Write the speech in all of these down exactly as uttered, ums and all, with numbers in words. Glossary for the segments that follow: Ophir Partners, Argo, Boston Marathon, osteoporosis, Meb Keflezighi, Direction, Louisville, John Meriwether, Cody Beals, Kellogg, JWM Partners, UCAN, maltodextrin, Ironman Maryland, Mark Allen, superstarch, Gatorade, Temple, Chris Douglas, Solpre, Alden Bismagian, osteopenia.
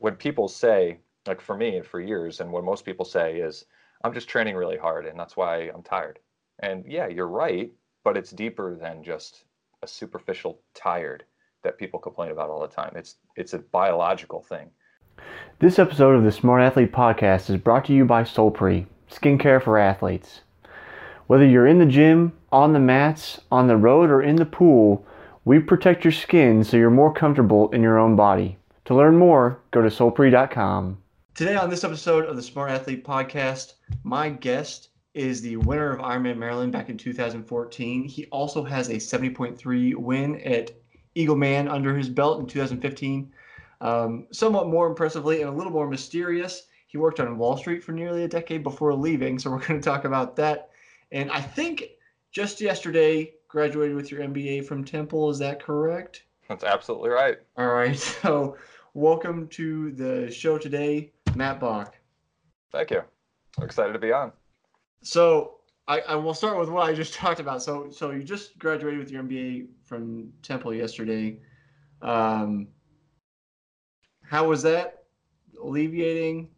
when people say, like for me and for years, and what most people say is, I'm just training really hard and that's why I'm tired. And yeah, you're right, but it's deeper than just a superficial tired that people complain about all the time. It's it's a biological thing. This episode of the Smart Athlete Podcast is brought to you by Solpre, skincare for athletes. Whether you're in the gym, on the mats, on the road, or in the pool, we protect your skin so you're more comfortable in your own body. To learn more, go to solpre dot com. Today on this episode of the Smart Athlete Podcast, my guest is the winner of Ironman Maryland back in two thousand fourteen. He also has a seventy point three win at Eagleman under his belt in two thousand fifteen. Um, somewhat more impressively and a little more mysterious, he worked on Wall Street for nearly a decade before leaving, so we're going to talk about that. And I think just yesterday graduated with your M B A from Temple. Is that correct? That's absolutely right. All right. So welcome to the show today, Matt Bach. Thank you. I'm excited to be on. So I, I will start with what I just talked about. So so you just graduated with your M B A from Temple yesterday. Um, how was that? Alleviating?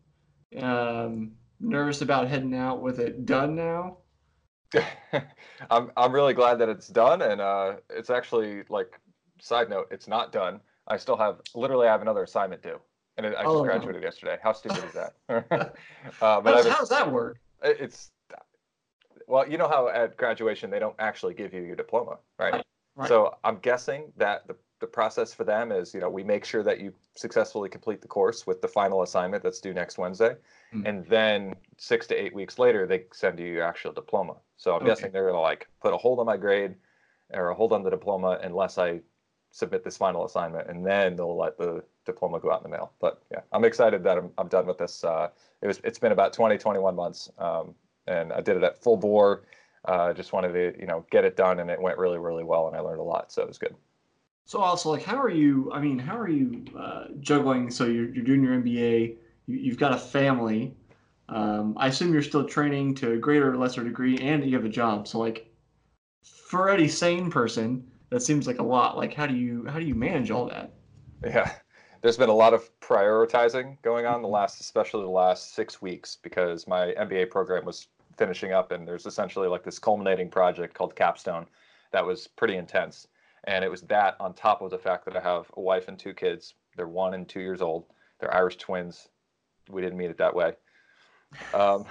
Um, nervous about heading out with it done now? I'm I'm really glad that it's done, and uh, it's actually, like, side note, it's not done. I still have literally I have another assignment due, and it, I just oh, graduated no. yesterday. How stupid is that? uh, but how does that work? It's well, you know how at graduation they don't actually give you your diploma, right? Right, right. So I'm guessing that the the process for them is, you know, we make sure that you successfully complete the course with the final assignment that's due next Wednesday. Mm-hmm. And then six to eight weeks later, they send you your actual diploma. So I'm okay. guessing they're going to like put a hold on my grade or a hold on the diploma unless I submit this final assignment, and then they'll let the diploma go out in the mail. But yeah, I'm excited that I'm, I'm done with this. Uh, it was, it's been about twenty, twenty-one months. Um, and I did it at full bore. Uh, just wanted to, you know, get it done, and it went really, really well. And I learned a lot. So it was good. So also, like, how are you, I mean, how are you uh, juggling? So you're, you're doing your M B A, you, you've got a family. Um, I assume you're still training to a greater or lesser degree, and you have a job. So, like, for any sane person, that seems like a lot. Like, how do you, how do you manage all that? Yeah, there's been a lot of prioritizing going on the last, especially the last six weeks, because my M B A program was finishing up, and there's essentially like this culminating project called Capstone that was pretty intense. And it was that on top of the fact that I have a wife and two kids. They're one and two years old. They're Irish twins. We didn't mean it that way. Um,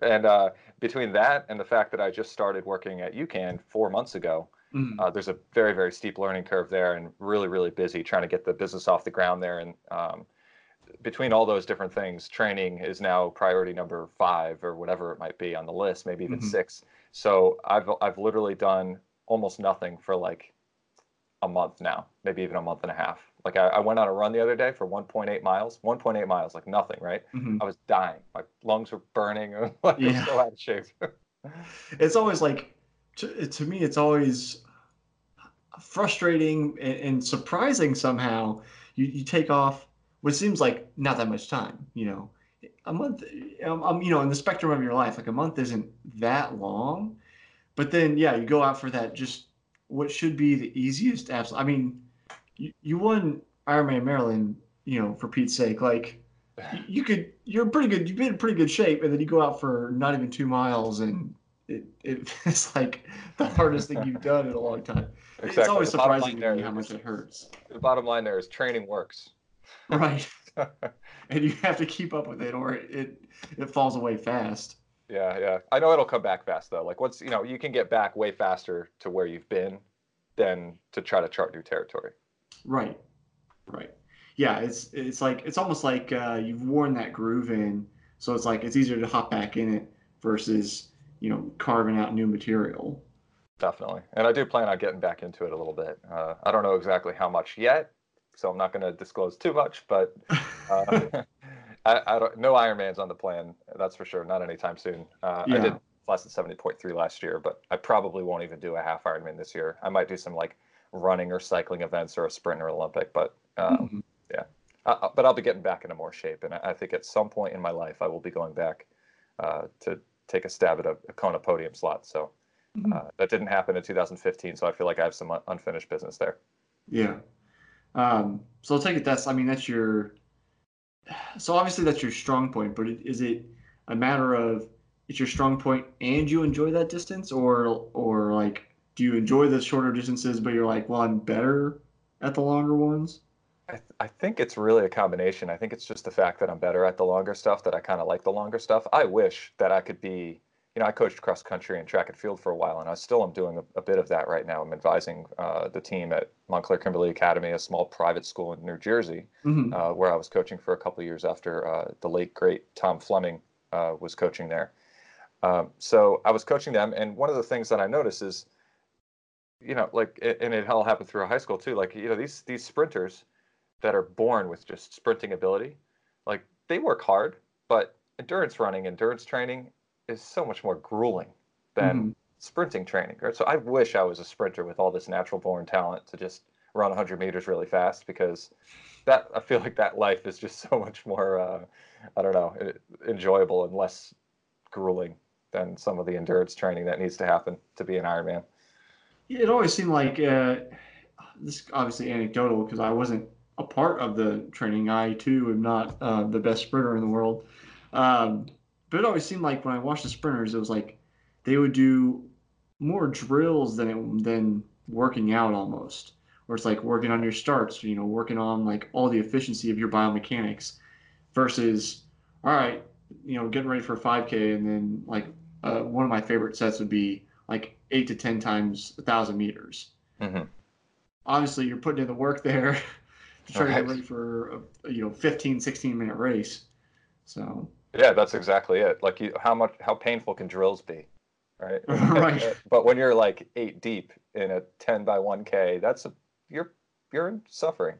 and uh, between that and the fact that I just started working at UCAN four months ago, mm-hmm. uh, there's a very, very steep learning curve there, and really, really busy trying to get the business off the ground there. And um, between all those different things, training is now priority number five or whatever it might be on the list, maybe even mm-hmm. six. So I've I've literally done almost nothing for like a month now, maybe even a month and a half. Like I, I went on a run the other day for one point eight miles, one point eight miles, like nothing, right? Mm-hmm. I was dying. My lungs were burning. Like, yeah. I was so out of shape. It's always like, to, to me, it's always frustrating and, and surprising somehow. You, you take off what seems like not that much time, you know, a month, um, um, you know, in the spectrum of your life, like a month isn't that long, but then, yeah, you go out for that just what should be the easiest abs. I mean, you, you won Ironman Maryland, you know, for Pete's sake. Like, you could, you're pretty good, you've been in pretty good shape, and then you go out for not even two miles, and it, it it's like the hardest thing you've done in a long time. Exactly. It's always the surprising to me how much it hurts. The bottom line there is training works. Right. And you have to keep up with it, or it, it, it falls away fast. Yeah, yeah. I know it'll come back fast, though. Like, once, you know, you can get back way faster to where you've been than to try to chart new territory. Right, right. Yeah, it's it's like it's almost like uh, you've worn that groove in, so it's like it's easier to hop back in it versus, you know, carving out new material. Definitely. And I do plan on getting back into it a little bit. Uh, I don't know exactly how much yet, so I'm not going to disclose too much, but uh, I, I don't. No Ironman's on the plan. That's for sure. Not anytime soon. Uh, yeah. I did less than seventy point three last year, but I probably won't even do a half Ironman this year. I might do some like running or cycling events or a sprint or Olympic, but um, mm-hmm. yeah. I, but I'll be getting back into more shape, and I, I think at some point in my life I will be going back uh, to take a stab at a, a Kona podium slot. So mm-hmm. uh, that didn't happen in two thousand fifteen. So I feel like I have some un- unfinished business there. Yeah. Um, so I'll take it. That's. I mean, that's your. So obviously that's your strong point, but is it a matter of it's your strong point and you enjoy that distance, or or like do you enjoy the shorter distances but you're like, well, I'm better at the longer ones? I, th- I think it's really a combination. I think it's just the fact that I'm better at the longer stuff, that I kind of like the longer stuff. I wish that I could be, you know, I coached cross country and track and field for a while, and I still am doing a, a bit of that right now. I'm advising uh, the team at Montclair Kimberly Academy, a small private school in New Jersey, mm-hmm. uh, where I was coaching for a couple of years after uh, the late, great Tom Fleming uh, was coaching there. Um, so I was coaching them, and one of the things that I noticed is, you know, like, and it all happened through high school too, like, you know, these these sprinters that are born with just sprinting ability, like, they work hard, but endurance running, endurance training is so much more grueling than mm-hmm. sprinting training, right? So I wish I was a sprinter with all this natural born talent to just run one hundred meters really fast, because that, I feel like that life is just so much more, uh, I don't know, enjoyable and less grueling than some of the endurance training that needs to happen to be an Ironman. It always seemed like, uh, this is obviously anecdotal because I wasn't a part of the training. I too am not uh, the best sprinter in the world. Um, But it always seemed like when I watched the sprinters, it was like they would do more drills than it, than working out almost, or it's like working on your starts, you know, working on like all the efficiency of your biomechanics versus, all right, you know, getting ready for a five K. And then like uh, one of my favorite sets would be like eight to ten times a thousand meters. Mm-hmm. Obviously, you're putting in the work there to try right. to get ready for a, you know, fifteen, sixteen minute race. So. Yeah, that's exactly it. Like, you, how much, how painful can drills be, right? Right. But when you're like eight deep in a ten by one K, that's a, you're you're suffering.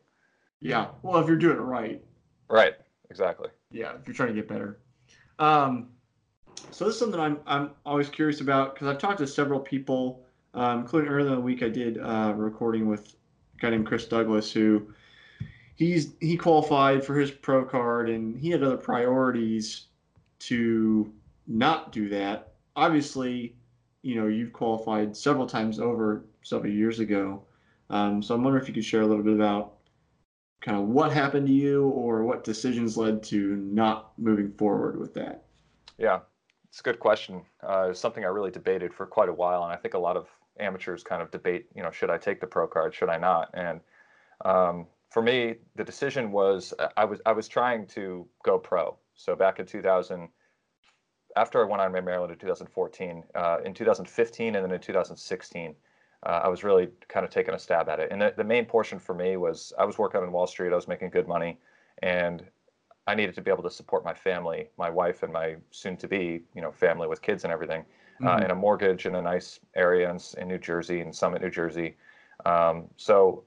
Yeah. Well, if you're doing it right. Right. Exactly. Yeah. If you're trying to get better. Um, so this is something I'm I'm always curious about, because I've talked to several people, um, including earlier in the week I did uh, a recording with a guy named Chris Douglas, who. He's he qualified for his pro card, and he had other priorities to not do that. Obviously, you know, you've qualified several times over several years ago. Um, so I'm wondering if you could share a little bit about kind of what happened to you or what decisions led to not moving forward with that. Yeah, it's a good question. Uh, it was something I really debated for quite a while, and I think a lot of amateurs kind of debate, you know, should I take the pro card, should I not? And um for me, the decision was I was I was trying to go pro. So back in two thousand, after I won Ironman Maryland in two thousand fourteen, uh, in two thousand fifteen, and then in two thousand sixteen, uh, I was really kind of taking a stab at it. And the, the main portion for me was I was working on Wall Street. I was making good money, and I needed to be able to support my family, my wife, and my soon-to-be, you know, family with kids and everything, mm-hmm. uh, and a mortgage in a nice area in, in New Jersey, in Summit, New Jersey. Um, so.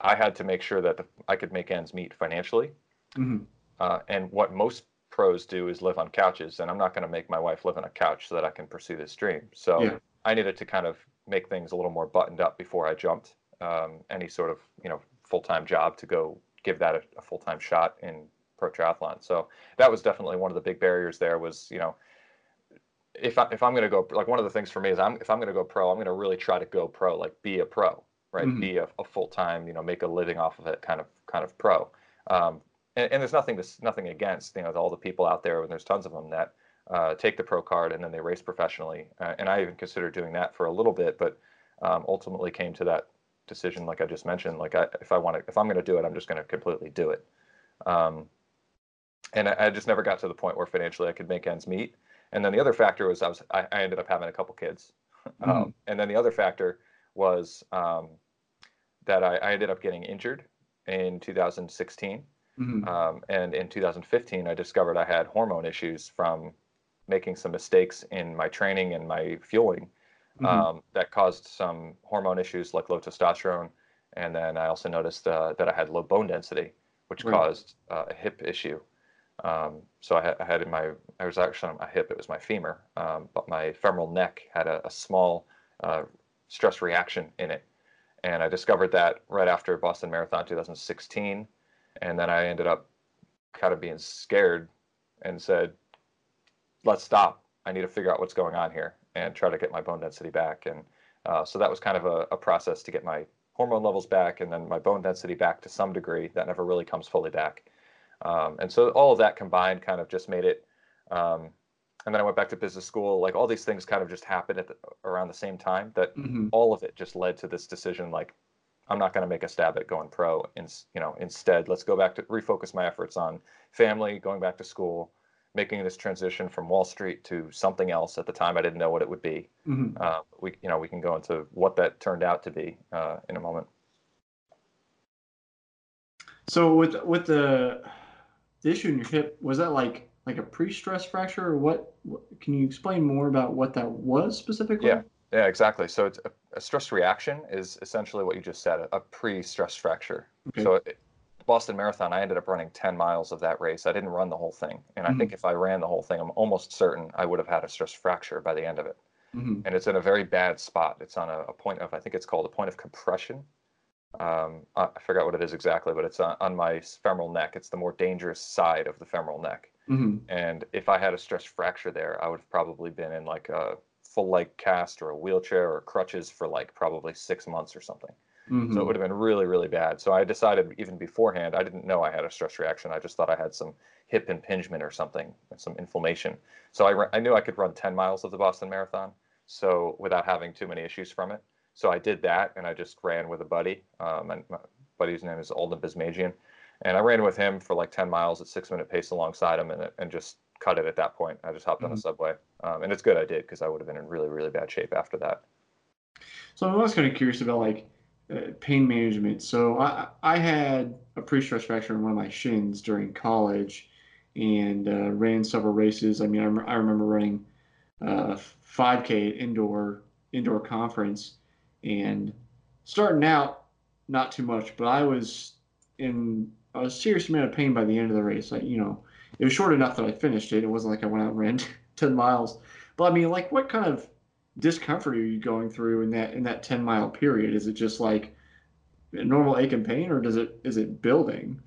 I had to make sure that the, I could make ends meet financially. Mm-hmm. Uh, and what most pros do is live on couches, and I'm not going to make my wife live on a couch so that I can pursue this dream. So yeah. I needed to kind of make things a little more buttoned up before I jumped um, any sort of, you know, full-time job to go give that a, a full-time shot in pro triathlon. So that was definitely one of the big barriers there was, you know, if, I, if I'm going to go, like one of the things for me is I'm, if I'm going to go pro, I'm going to really try to go pro, like be a pro. Right, mm-hmm. be a, a full-time, you know, make a living off of it, kind of, kind of pro. Um, and, and there's nothing, to, nothing against, you know, all the people out there, and there's tons of them that uh, take the pro card and then they race professionally. Uh, and I even considered doing that for a little bit, but um, ultimately came to that decision, like I just mentioned. Like, I, if I want to, if I'm going to do it, I'm just going to completely do it. Um, and I, I just never got to the point where financially I could make ends meet. And then the other factor was I was, I, I ended up having a couple kids. Mm-hmm. Um, and then the other factor. was um, that I, I ended up getting injured in two thousand sixteen. Mm-hmm. Um, and in two thousand fifteen, I discovered I had hormone issues from making some mistakes in my training and my fueling um, mm-hmm. that caused some hormone issues like low testosterone. And then I also noticed uh, that I had low bone density, which right. caused uh, a hip issue. Um, so I had, I had in my, I was actually on my hip, it was my femur, um, but my femoral neck had a, a small uh, stress reaction in it. And I discovered that right after Boston Marathon two thousand sixteen. And then I ended up kind of being scared and said, let's stop. I need to figure out what's going on here and try to get my bone density back. And uh, so that was kind of a, a process to get my hormone levels back and then my bone density back to some degree. That never really comes fully back. Um, and so all of that combined kind of just made it. Um, and then I went back to business school. Like all these things kind of just happened at the, around the same time that mm-hmm. all of it just led to this decision. Like, I'm not going to make a stab at going pro. And, you know, instead, let's go back to refocus my efforts on family, going back to school, making this transition from Wall Street to something else. At the time, I didn't know what it would be. Mm-hmm. uh, we, you know, we can go into what that turned out to be uh, in a moment. So with with the, the issue in your hip, was that like like a pre-stress fracture, or what? Can you explain more about what that was specifically? Yeah, yeah, exactly. So it's a, a stress reaction is essentially what you just said, a, a pre-stress fracture. Okay. So it, Boston Marathon, I ended up running ten miles of that race. I didn't run the whole thing, and mm-hmm. I think if I ran the whole thing, I'm almost certain I would have had a stress fracture by the end of it. Mm-hmm. And it's in a very bad spot. It's on a, a point of, I think it's called a point of compression. Um, I forgot what it is exactly, but it's on, on my femoral neck. It's the more dangerous side of the femoral neck. Mm-hmm. And if I had a stress fracture there, I would have probably been in like a full leg cast or a wheelchair or crutches for like probably six months or something. Mm-hmm. So it would have been really, really bad. So I decided even beforehand, I didn't know I had a stress reaction. I just thought I had some hip impingement or something, some inflammation. So I, I knew I could run ten miles of the Boston Marathon, so without having too many issues from it. So I did that, and I just ran with a buddy. Um, and my buddy's name is Alden Bismagian. And I ran with him for like ten miles at six-minute pace alongside him, and, and just cut it at that point. I just hopped mm-hmm. on a subway. Um, and it's good I did, because I would have been in really, really bad shape after that. So I was kind of curious about like uh, pain management. So I, I had a pre-stress fracture in one of my shins during college and uh, ran several races. I mean, I, rem- I remember running uh, five K indoor indoor conference. And starting out, not too much, but I was in a serious amount of pain by the end of the race. Like, you know, it was short enough that I finished it. It wasn't like I went out and ran ten miles. But I mean, like, what kind of discomfort are you going through in that in that ten mile period? Is it just like a normal ache and pain, or does it is it building?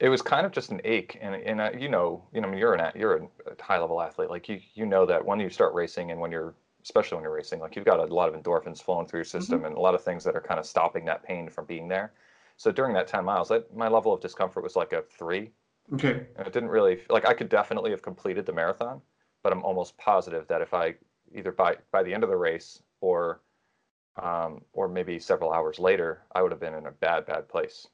It was kind of just an ache, and and uh, you know, you know, I mean, you're an you're a high level athlete. Like you you know that when you start racing and when you're especially when you're racing, like you've got a lot of endorphins flowing through your system mm-hmm. and a lot of things that are kind of stopping that pain from being there. So during that ten miles, that, my level of discomfort was like a three. Okay. And it didn't really, like I could definitely have completed the marathon, but I'm almost positive that if I either by, by the end of the race or, um, or maybe several hours later, I would have been in a bad, bad place.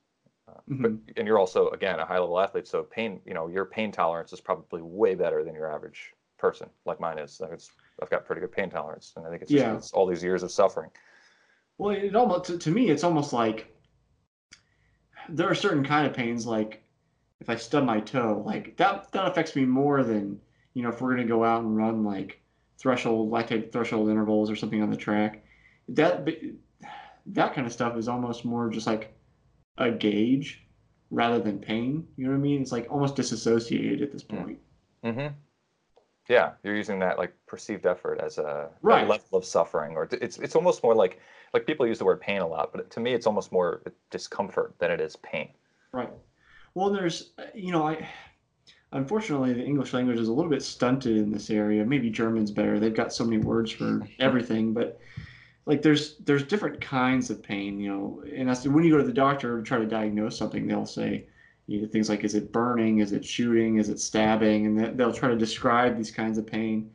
Uh, mm-hmm. but, and you're also, again, a high level athlete. So pain, you know, your pain tolerance is probably way better than your average person like mine is. Like it's, I've got pretty good pain tolerance, and I think it's, yeah. just, it's all these years of suffering. Well, it almost to, to me, it's almost like there are certain kind of pains. Like if I stub my toe, like that that affects me more than, you know, if we're gonna go out and run like threshold lactate threshold intervals or something on the track. That that kind of stuff is almost more just like a gauge rather than pain. You know what I mean? It's like almost disassociated at this point. Mm-hmm. Yeah, you're using that like perceived effort as a, right. a level of suffering, or it's it's almost more like like people use the word pain a lot, but to me it's almost more discomfort than it is pain. Right. Well, there's you know I unfortunately the English language is a little bit stunted in this area. Maybe German's better. They've got so many words for everything, but like there's there's different kinds of pain, you know. And that's when you go to the doctor to try to diagnose something, they'll say, you know, things like, is it burning? Is it shooting? Is it stabbing? And they'll try to describe these kinds of pain.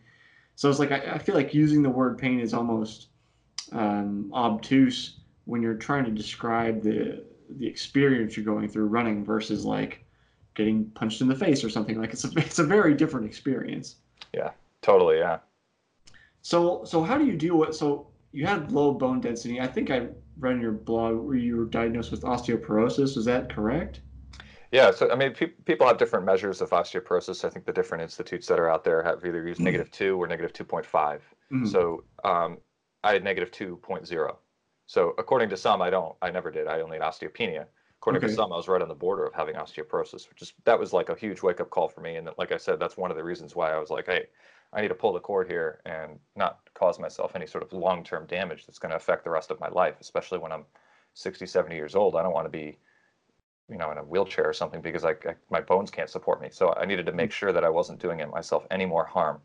So it's like, I, I feel like using the word pain is almost um, obtuse when you're trying to describe the the experience you're going through running versus like getting punched in the face or something. Like it's a, it's a very different experience. Yeah, totally. Yeah. So, so how do you deal with, so you had low bone density. I think I read in your blog where you were diagnosed with osteoporosis. Is that correct? Yeah, so I mean, pe- people have different measures of osteoporosis. I think the different institutes that are out there have either used mm-hmm. negative two or negative two point five. Mm-hmm. So um, I had negative two point oh. So according to some, I don't. I never did. I only had osteopenia. According okay. to some, I was right on the border of having osteoporosis, which is that was like a huge wake up call for me. And like I said, that's one of the reasons why I was like, hey, I need to pull the cord here and not cause myself any sort of long term damage that's going to affect the rest of my life, especially when I'm sixty, seventy years old. I don't want to be you know, in a wheelchair or something because I, I, my bones can't support me. So I needed to make sure that I wasn't doing it myself any more harm.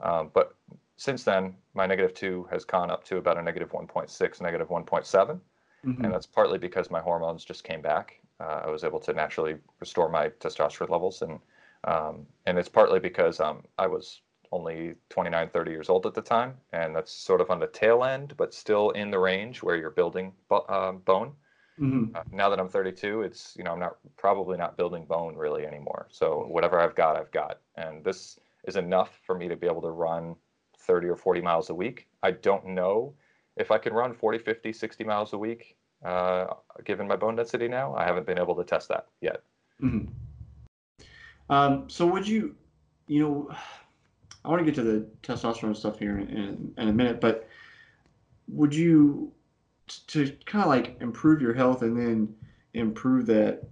Um, but since then, my negative two has gone up to about a negative one point six, negative one point seven. Mm-hmm. And that's partly because my hormones just came back. uh, I was able to naturally restore my testosterone levels. And um, and it's partly because um, I was only twenty-nine, thirty years old at the time. And that's sort of on the tail end, but still in the range where you're building bo- uh, bone. Mm-hmm. Uh, now that I'm thirty-two, it's, you know, I'm not probably not building bone really anymore. So whatever I've got, I've got. And this is enough for me to be able to run thirty or forty miles a week. I don't know if I can run forty, fifty, sixty miles a week, uh, given my bone density now. I haven't been able to test that yet. Mm-hmm. Um, so would you, you know, I want to get to the testosterone stuff here in, in, in a minute, but would you, to kind of like improve your health and then improve that,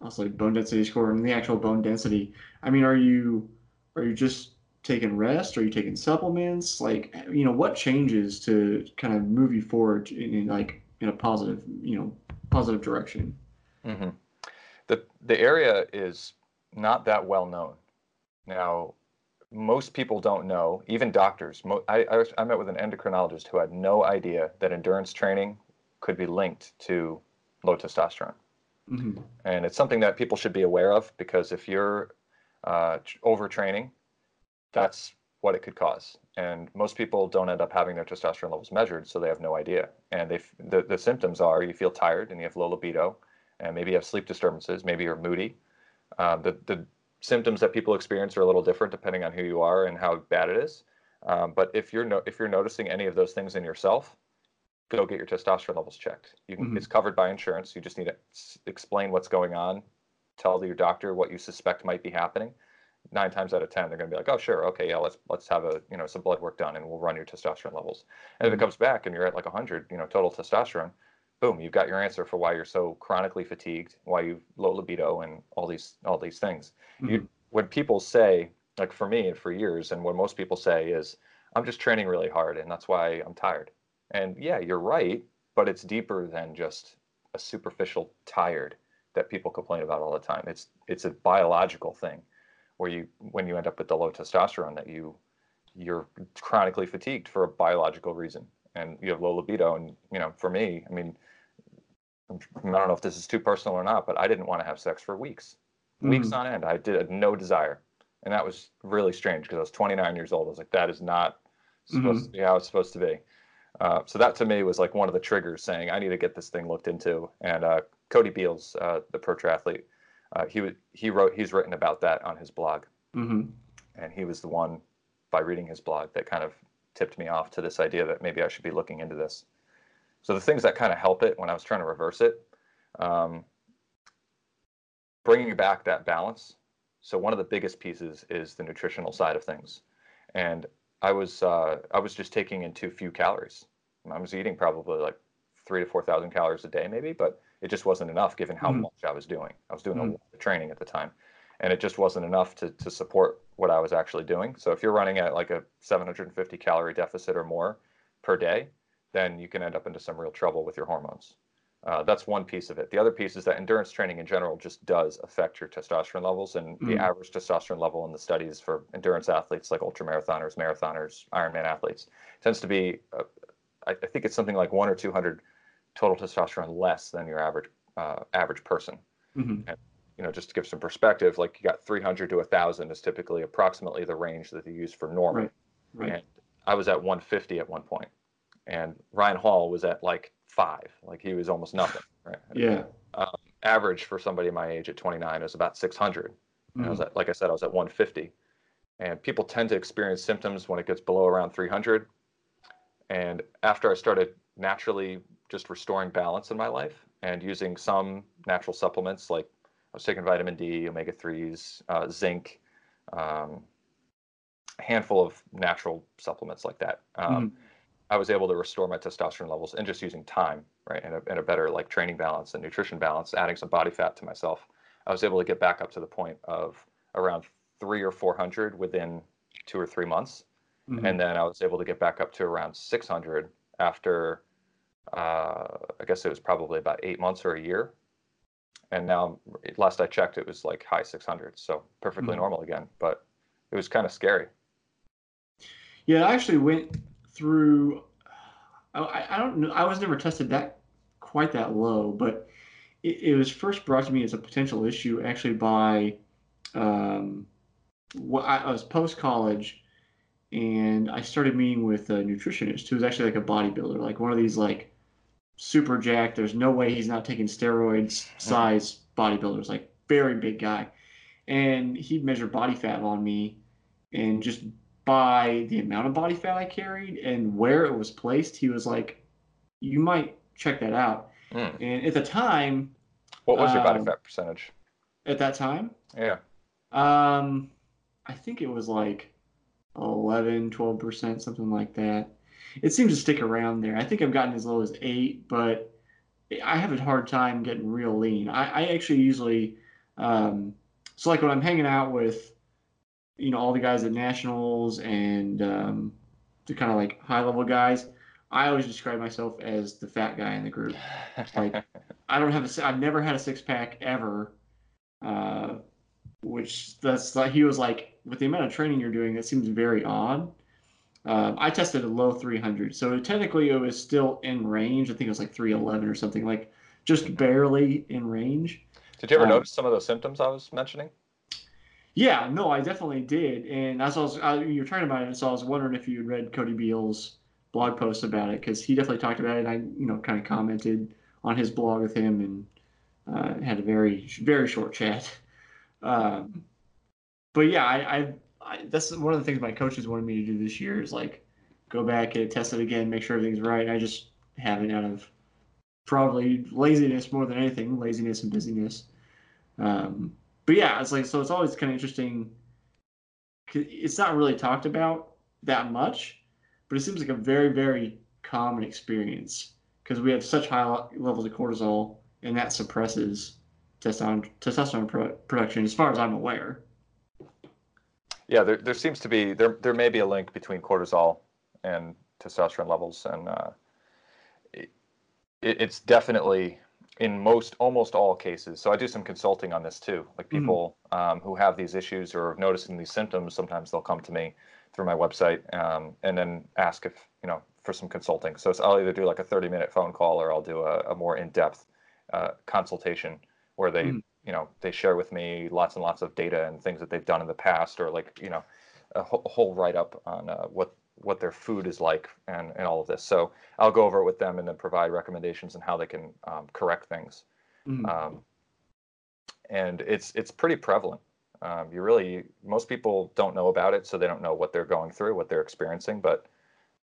I'll say bone density score and the actual bone density, I mean, are you, are you just taking rest? Are you taking supplements? Like, you know, what changes to kind of move you forward in, in like in a positive, you know, positive direction? Mm-hmm. The, the area is not that well known. Now, most people don't know, even doctors. Mo- I, I, was, I met with an endocrinologist who had no idea that endurance training could be linked to low testosterone. Mm-hmm. And it's something that people should be aware of, because if you're uh, overtraining, that's what it could cause. And most people don't end up having their testosterone levels measured, so they have no idea. And they f- the, the symptoms are you feel tired and you have low libido, and maybe you have sleep disturbances, maybe you're moody. Uh, the the symptoms that people experience are a little different depending on who you are and how bad it is. Um, but if you're no, if you're noticing any of those things in yourself, go get your testosterone levels checked. You can, mm-hmm. It's covered by insurance. You just need to s- explain what's going on. Tell your doctor what you suspect might be happening. Nine times out of ten, they're going to be like, "Oh, sure, okay, yeah, let's let's have a you know some blood work done, and we'll run your testosterone levels." And mm-hmm. if it comes back and you're at like one hundred, you know, total testosterone, boom, you've got your answer for why you're so chronically fatigued, why you've low libido, and all these all these things. Mm-hmm. You, when people say, like for me and for years, and what most people say is, I'm just training really hard, and that's why I'm tired. And yeah, you're right, but it's deeper than just a superficial tired that people complain about all the time. It's it's a biological thing where you when you end up with the low testosterone that you you're chronically fatigued for a biological reason. And you have low libido, and you know, for me, I mean, I don't know if this is too personal or not, but I didn't want to have sex for weeks, mm-hmm. weeks on end. I did had no desire, and that was really strange because I was twenty-nine years old. I was like, that is not supposed mm-hmm. to be how it's supposed to be. Uh, so that to me was like one of the triggers, saying I need to get this thing looked into. And uh, Cody Beals, uh, the pro triathlete, uh, he w- he wrote he's written about that on his blog, mm-hmm. and he was the one by reading his blog that kind of tipped me off to this idea that maybe I should be looking into this. So the things that kind of help it when I was trying to reverse it, um, bringing back that balance. So one of the biggest pieces is the nutritional side of things. And I was uh, I was just taking in too few calories. I was eating probably like three to four thousand calories a day maybe, but it just wasn't enough given how mm-hmm. much I was doing. I was doing mm-hmm. a lot of training at the time. And it just wasn't enough to, to support what I was actually doing. So if you're running at like a seven hundred fifty calorie deficit or more per day, then you can end up into some real trouble with your hormones. Uh, that's one piece of it. The other piece is that endurance training in general just does affect your testosterone levels. And mm-hmm. the average testosterone level in the studies for endurance athletes like ultramarathoners, marathoners, Ironman athletes tends to be, uh, I, I think it's something like one or two hundred total testosterone less than your average uh, average person. Mm-hmm. And, you know, just to give some perspective, like you got three hundred to one thousand is typically approximately the range that they use for normal. Right, right. And I was at one fifty at one point, and Ryan Hall was at like five, like he was almost nothing. Right? Yeah. Um, average for somebody my age at twenty-nine is about six hundred. Mm-hmm. And I was at, like I said, I was at one fifty, and people tend to experience symptoms when it gets below around three hundred. And after I started naturally just restoring balance in my life and using some natural supplements like I was taking vitamin D, omega threes, uh, zinc, um, a handful of natural supplements like that. Um, mm-hmm. I was able to restore my testosterone levels, and just using time, right, and a, and a better like training balance and nutrition balance, adding some body fat to myself, I was able to get back up to the point of around three or four hundred within two or three months. Mm-hmm. And then I was able to get back up to around six hundred after, uh, I guess it was probably about eight months or a year. And now, last I checked, it was like high six hundred, so perfectly mm-hmm. normal again. But it was kind of scary. Yeah, I actually went through. I, I don't know. I was never tested that quite that low, but it, it was first brought to me as a potential issue actually by um, what I, I was post-college, and I started meeting with a nutritionist who was actually like a bodybuilder, like one of these like super jacked, there's no way he's not taking steroids size bodybuilders, like very big guy. And he measured body fat on me, and just by the amount of body fat I carried and where it was placed, he was like, you might check that out. Mm. And at the time, what was um, your body fat percentage at that time? Yeah. Um, I think it was like eleven, twelve percent, something like that. It seems to stick around there. I think I've gotten as low as eight, but I have a hard time getting real lean. I, I actually usually, um, so like when I'm hanging out with, you know, all the guys at nationals and um, the kind of like high level guys, I always describe myself as the fat guy in the group. Like I don't have a, I've never had a six pack ever. Uh, which that's like, he was like, with the amount of training you're doing, that seems very odd. Um, I tested a low three hundred. So technically it was still in range. I think it was like three eleven or something, like just barely in range. Did you ever um, notice some of those symptoms I was mentioning? Yeah, no, I definitely did. And as I was, I, you were talking about it, so I was wondering if you had read Cody Beals' blog post about it, because he definitely talked about it. And I, you know, kind of commented on his blog with him and uh, had a very, very short chat. Um, but yeah, I, I, I, that's one of the things my coaches wanted me to do this year is like go back and test it again, make sure everything's right. And I just haven't, out of probably laziness more than anything, laziness and busyness. Um, But yeah, it's like, so it's always kind of interesting. It's not really talked about that much, but it seems like a very, very common experience because we have such high levels of cortisol, and that suppresses testosterone, testosterone pro- production, as far as I'm aware. Yeah, there, there seems to be, there there may be a link between cortisol and testosterone levels, and uh, it, it's definitely... in most, almost all cases. So I do some consulting on this too. Like people mm-hmm. um, who have these issues or noticing these symptoms, sometimes they'll come to me through my website um, and then ask if, you know, for some consulting. So it's, I'll either do like a thirty minute phone call, or I'll do a, a more in-depth uh, consultation where they, mm-hmm. you know, they share with me lots and lots of data and things that they've done in the past, or like, you know, a whole, whole write-up on uh, what, what their food is like and, and all of this. So I'll go over it with them and then provide recommendations on how they can um, correct things. Mm-hmm. Um, and it's it's pretty prevalent. Um, you really, most people don't know about it, so they don't know what they're going through, what they're experiencing, but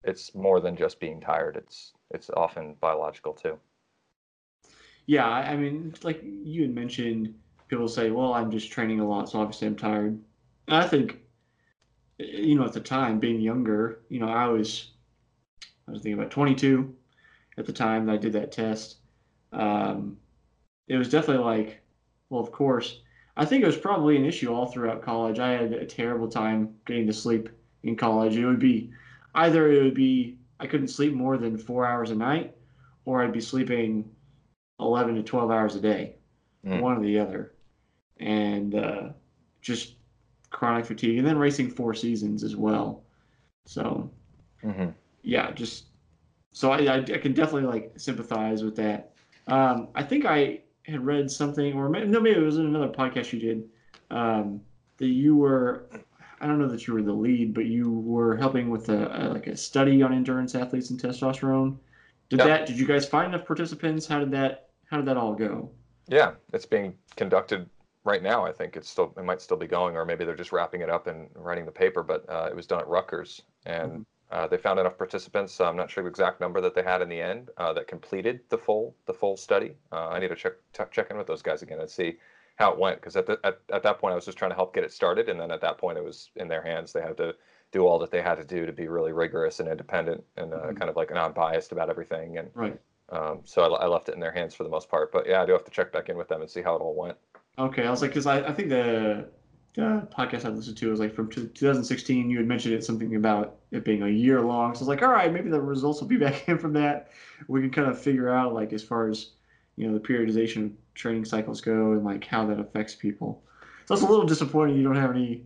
it's more than just being tired. It's it's often biological too. Yeah, I mean, like you had mentioned, people say, well, I'm just training a lot, so obviously I'm tired. And I think, you know, at the time, being younger, you know, I was, I was thinking about twenty-two at the time that I did that test. Um, it was definitely like, well, of course, I think it was probably an issue all throughout college. I had a terrible time getting to sleep in college. It would be either it would be, I couldn't sleep more than four hours a night, or I'd be sleeping eleven to twelve hours a day, mm. one or the other. And uh, just chronic fatigue, and then racing four seasons as well. So mm-hmm. yeah, just so I, I, I can definitely like sympathize with that. Um, I think I had read something, or maybe, no, maybe it was in another podcast you did, um, that you were, I don't know that you were the lead, but you were helping with a, a like a study on endurance athletes and testosterone. Did yep. that, did you guys find enough participants? How did that, how did that all go? Yeah, it's being conducted right now. I think it's still, it might still be going, or maybe they're just wrapping it up and writing the paper, but uh, it was done at Rutgers, and mm-hmm. uh, they found enough participants. So I'm not sure the exact number that they had in the end uh, that completed the full, the full study. Uh, I need to check, t- check in with those guys again and see how it went. Cause at, the, at, at that point I was just trying to help get it started. And then at that point it was in their hands. They had to do all that they had to do to be really rigorous and independent and uh, mm-hmm. kind of like non-biased about everything. And right. um, so I, I left it in their hands for the most part, but yeah, I do have to check back in with them and see how it all went. Okay, I was like, because I, I think the, the podcast I listened to was like from two thousand sixteen. You had mentioned it, something about it being a year long. So I was like, all right, maybe the results will be back in from that. We can kind of figure out, like, as far as, you know, the periodization of training cycles go and like how that affects people. So it's a little disappointing you don't have any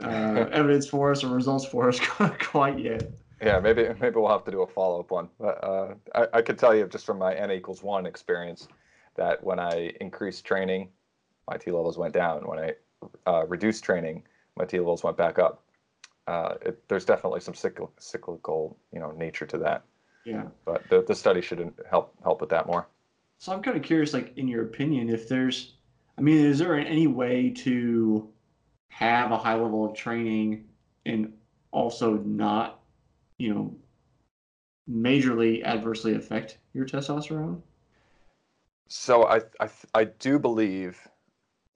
uh, evidence for us or results for us quite yet. Yeah, maybe maybe we'll have to do a follow up one. But uh, I, I could tell you just from my N equals one experience that when I increased training, my T levels went down. When I uh, reduced training, my T levels went back up. Uh, it, there's definitely some cycl cyclical, you know, nature to that. Yeah. But the, the study should help help with that more. So I'm kind of curious, like, in your opinion, if there's, I mean, is there any way to have a high level of training and also not, you know, majorly adversely affect your testosterone? So I, I, I do believe,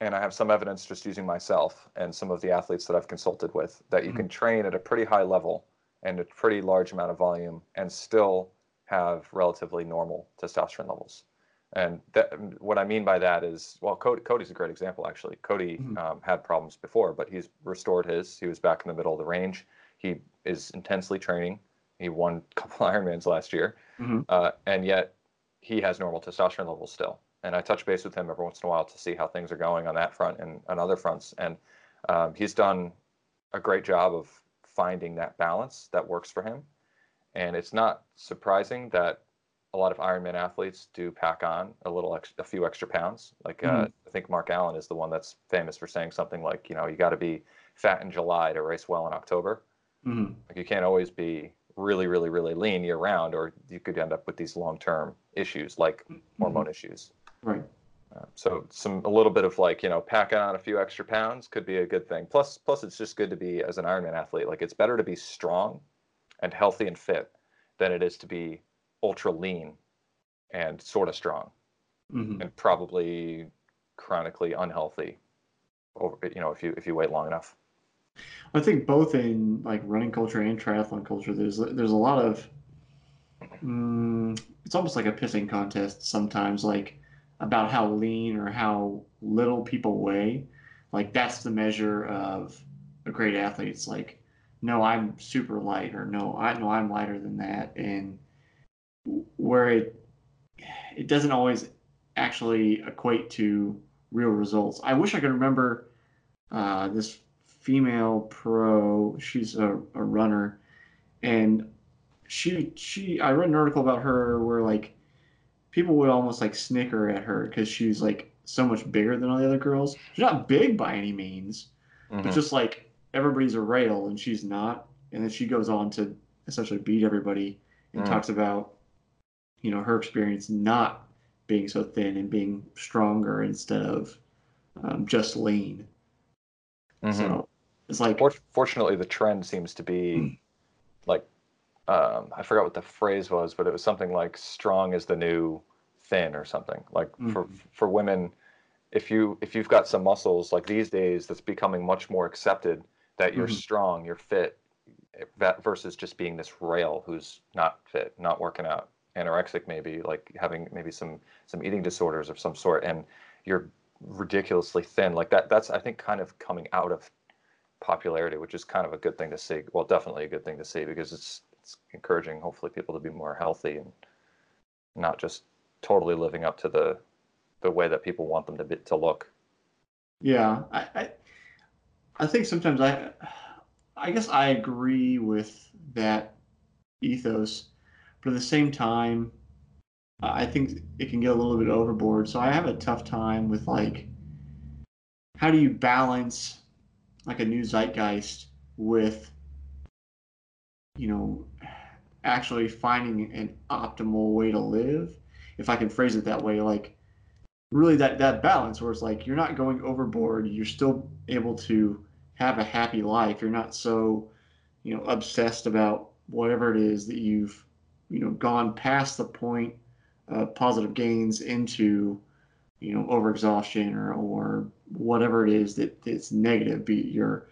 and I have some evidence just using myself and some of the athletes that I've consulted with, that you mm-hmm. can train at a pretty high level and a pretty large amount of volume and still have relatively normal testosterone levels. And that, what I mean by that is, well, Cody, Cody's a great example, actually. Cody mm-hmm. um, had problems before, but he's restored his. He was back in the middle of the range. He is intensely training. He won a couple Ironmans last year, mm-hmm. uh, and yet he has normal testosterone levels still. And I touch base with him every once in a while to see how things are going on that front and on other fronts. And um, he's done a great job of finding that balance that works for him. And it's not surprising that a lot of Ironman athletes do pack on a little, ex a few extra pounds. Like, uh, mm. I think Mark Allen is the one that's famous for saying something like, you know, you got to be fat in July to race well in October. Mm. Like, you can't always be really, really, really lean year round, or you could end up with these long-term issues like mm. hormone issues. Right. Uh, so some, a little bit of, like, you know, packing on a few extra pounds could be a good thing. Plus, plus it's just good to be, as an Ironman athlete, like, it's better to be strong and healthy and fit than it is to be ultra lean and sort of strong mm-hmm. and probably chronically unhealthy over, you know, if you, if you wait long enough. I think both in, like, running culture and triathlon culture, there's, there's a lot of, um, it's almost like a pissing contest sometimes, like, about how lean or how little people weigh. Like, that's the measure of a great athlete. It's like, no, I'm super light, or no, I know I'm lighter than that. And where it it doesn't always actually equate to real results. I wish I could remember uh, this female pro. She's a, a runner, and she she I read an article about her where, like, people would almost, like, snicker at her because she's, like, so much bigger than all the other girls. She's not big by any means, mm-hmm. but just, like, everybody's a rail and she's not. And then she goes on to essentially beat everybody and mm-hmm. talks about, you know, her experience not being so thin and being stronger instead of um, just lean. Mm-hmm. So it's like, fortunately, the trend seems to be like, um, I forgot what the phrase was, but it was something like strong is the new thin or something. Like, mm-hmm. for, for women, if you, if you've got some muscles, like, these days, that's becoming much more accepted that you're mm-hmm. strong, you're fit, that versus just being this rail who's not fit, not working out, anorexic, maybe, like, having maybe some some eating disorders of some sort, and you're ridiculously thin. Like, that that's I think kind of coming out of popularity, which is kind of a good thing to see. Well, definitely a good thing to see, because it's it's encouraging, hopefully, people to be more healthy and not just totally living up to the the way that people want them to be, to look. Yeah, I I, I think sometimes I. I guess I agree with that ethos, but at the same time, I think it can get a little bit overboard. So I have a tough time with, like, how do you balance, like, a new zeitgeist with, you know, actually finding an optimal way to live, if I can phrase it that way. Like, really that, that balance where it's like, you're not going overboard, you're still able to have a happy life. You're not so, you know, obsessed about whatever it is that you've, you know, gone past the point of positive gains into, you know, overexhaustion or, or whatever it is that it's negative, be it your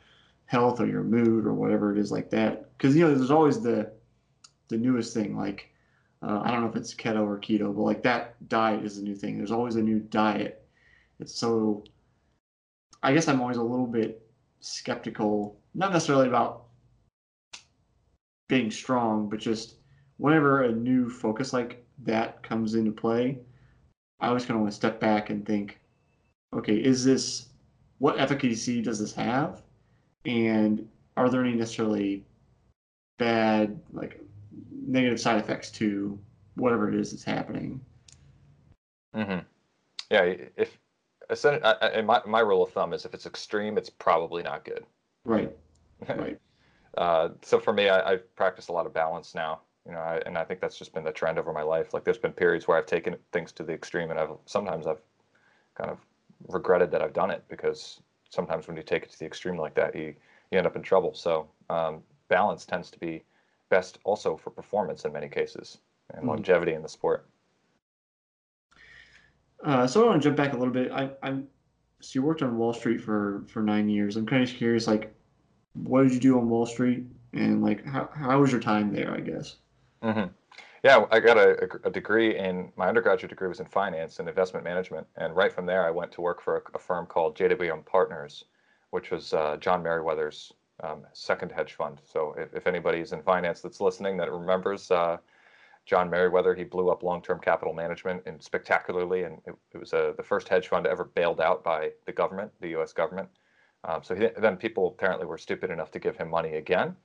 health or your mood or whatever it is like that. Because, you know, there's always the the newest thing. Like, uh, I don't know if it's keto or keto, but, like, that diet is the new thing. There's always a new diet. And so I guess I'm always a little bit skeptical, not necessarily about being strong, but just whenever a new focus like that comes into play, I always kind of want to step back and think, okay, is this, what efficacy does this have? And are there any necessarily bad, like, negative side effects to whatever it is that's happening? Mm-hmm. Yeah, if and my my rule of thumb is if it's extreme, it's probably not good. Right. Right. uh, so for me, I, I've practiced a lot of balance now. You know, I, and I think that's just been the trend over my life. Like, there's been periods where I've taken things to the extreme, and I've sometimes I've kind of regretted that I've done it, because sometimes when you take it to the extreme like that, you you end up in trouble. So um, balance tends to be best also for performance in many cases, and mm-hmm. longevity in the sport. Uh, so I want to jump back a little bit. I, I'm so you worked on Wall Street for for nine years. I'm kind of curious, like, what did you do on Wall Street, and like how how was your time there, I guess? Mm-hmm. Yeah, I got a, a degree in my undergraduate degree was in finance and investment management, and right from there I went to work for a, a firm called J W M Partners, which was uh, John Meriwether's um, second hedge fund. So if, if anybody's in finance that's listening that remembers uh, John Meriwether, he blew up Long-Term Capital Management and spectacularly, and it, it was uh, the first hedge fund ever bailed out by the government, the U S government. Um, so he, then people apparently were stupid enough to give him money again,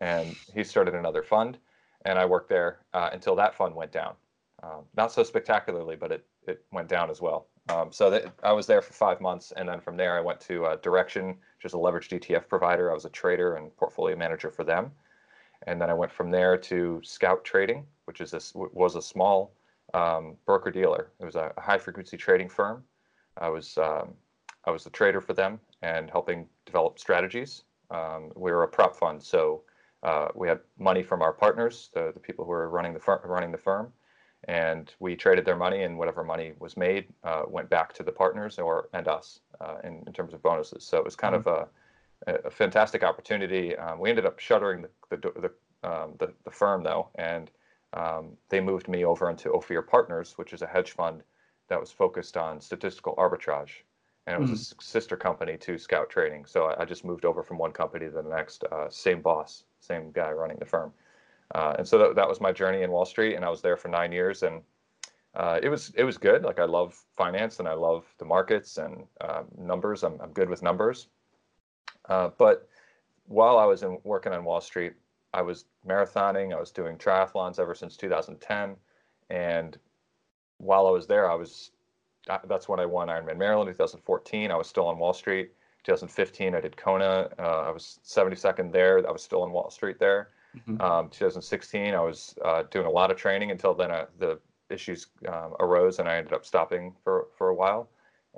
and he started another fund. And I worked there uh, until that fund went down. Um, not so spectacularly, but it, it went down as well. Um, so that, I was there for five months. And then from there, I went to uh, Direction, which is a leveraged E T F provider. I was a trader and portfolio manager for them. And then I went from there to Scout Trading, which is a, was a small um, broker-dealer. It was a high-frequency trading firm. I was, um, I was the trader for them and helping develop strategies. Um, we were a prop fund, so... Uh, we had money from our partners, the, the people who were running the firm, running the firm, and we traded their money, and whatever money was made uh, went back to the partners or and us uh, in, in terms of bonuses. So it was kind mm-hmm. of a, a fantastic opportunity. Um, we ended up shuttering the the the, um, the, the firm though, and um, they moved me over into Ophir Partners, which is a hedge fund that was focused on statistical arbitrage. And it was mm-hmm. a sister company to Scout Trading. So I, I just moved over from one company to the next, uh, same boss, same guy running the firm. Uh, and so that, that was my journey in Wall Street. And I was there for nine years. And uh, it was it was good. Like, I love finance and I love the markets and um, numbers. I'm, I'm good with numbers. Uh, but while I was in, working on Wall Street, I was marathoning. I was doing triathlons ever since two thousand ten. And while I was there, I was... that's when I won Ironman Maryland in two thousand fourteen. I was still on Wall Street. two thousand fifteen, I did Kona. Uh, I was seventy-second there. I was still on Wall Street there. Mm-hmm. Um, two thousand sixteen, I was uh, doing a lot of training until then uh, the issues um, arose and I ended up stopping for, for a while.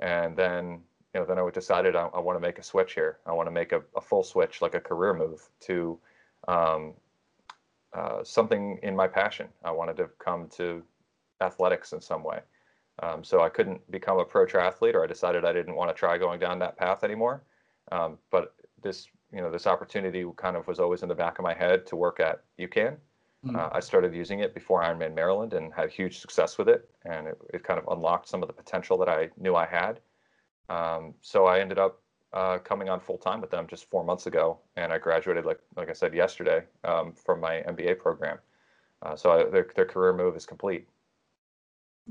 And then, you know, then I decided I, I want to make a switch here. I want to make a, a full switch, like a career move to um, uh, something in my passion. I wanted to come to athletics in some way. Um, so I couldn't become a pro triathlete, or I decided I didn't want to try going down that path anymore. Um, but this, you know, this opportunity kind of was always in the back of my head to work at UCAN. Mm-hmm. Uh, I started using it before Ironman Maryland and had huge success with it. And it, it kind of unlocked some of the potential that I knew I had. Um, so I ended up uh, coming on full time with them just four months ago. And I graduated, like like I said, yesterday um, from my M B A program. Uh, so I, their, their career move is complete.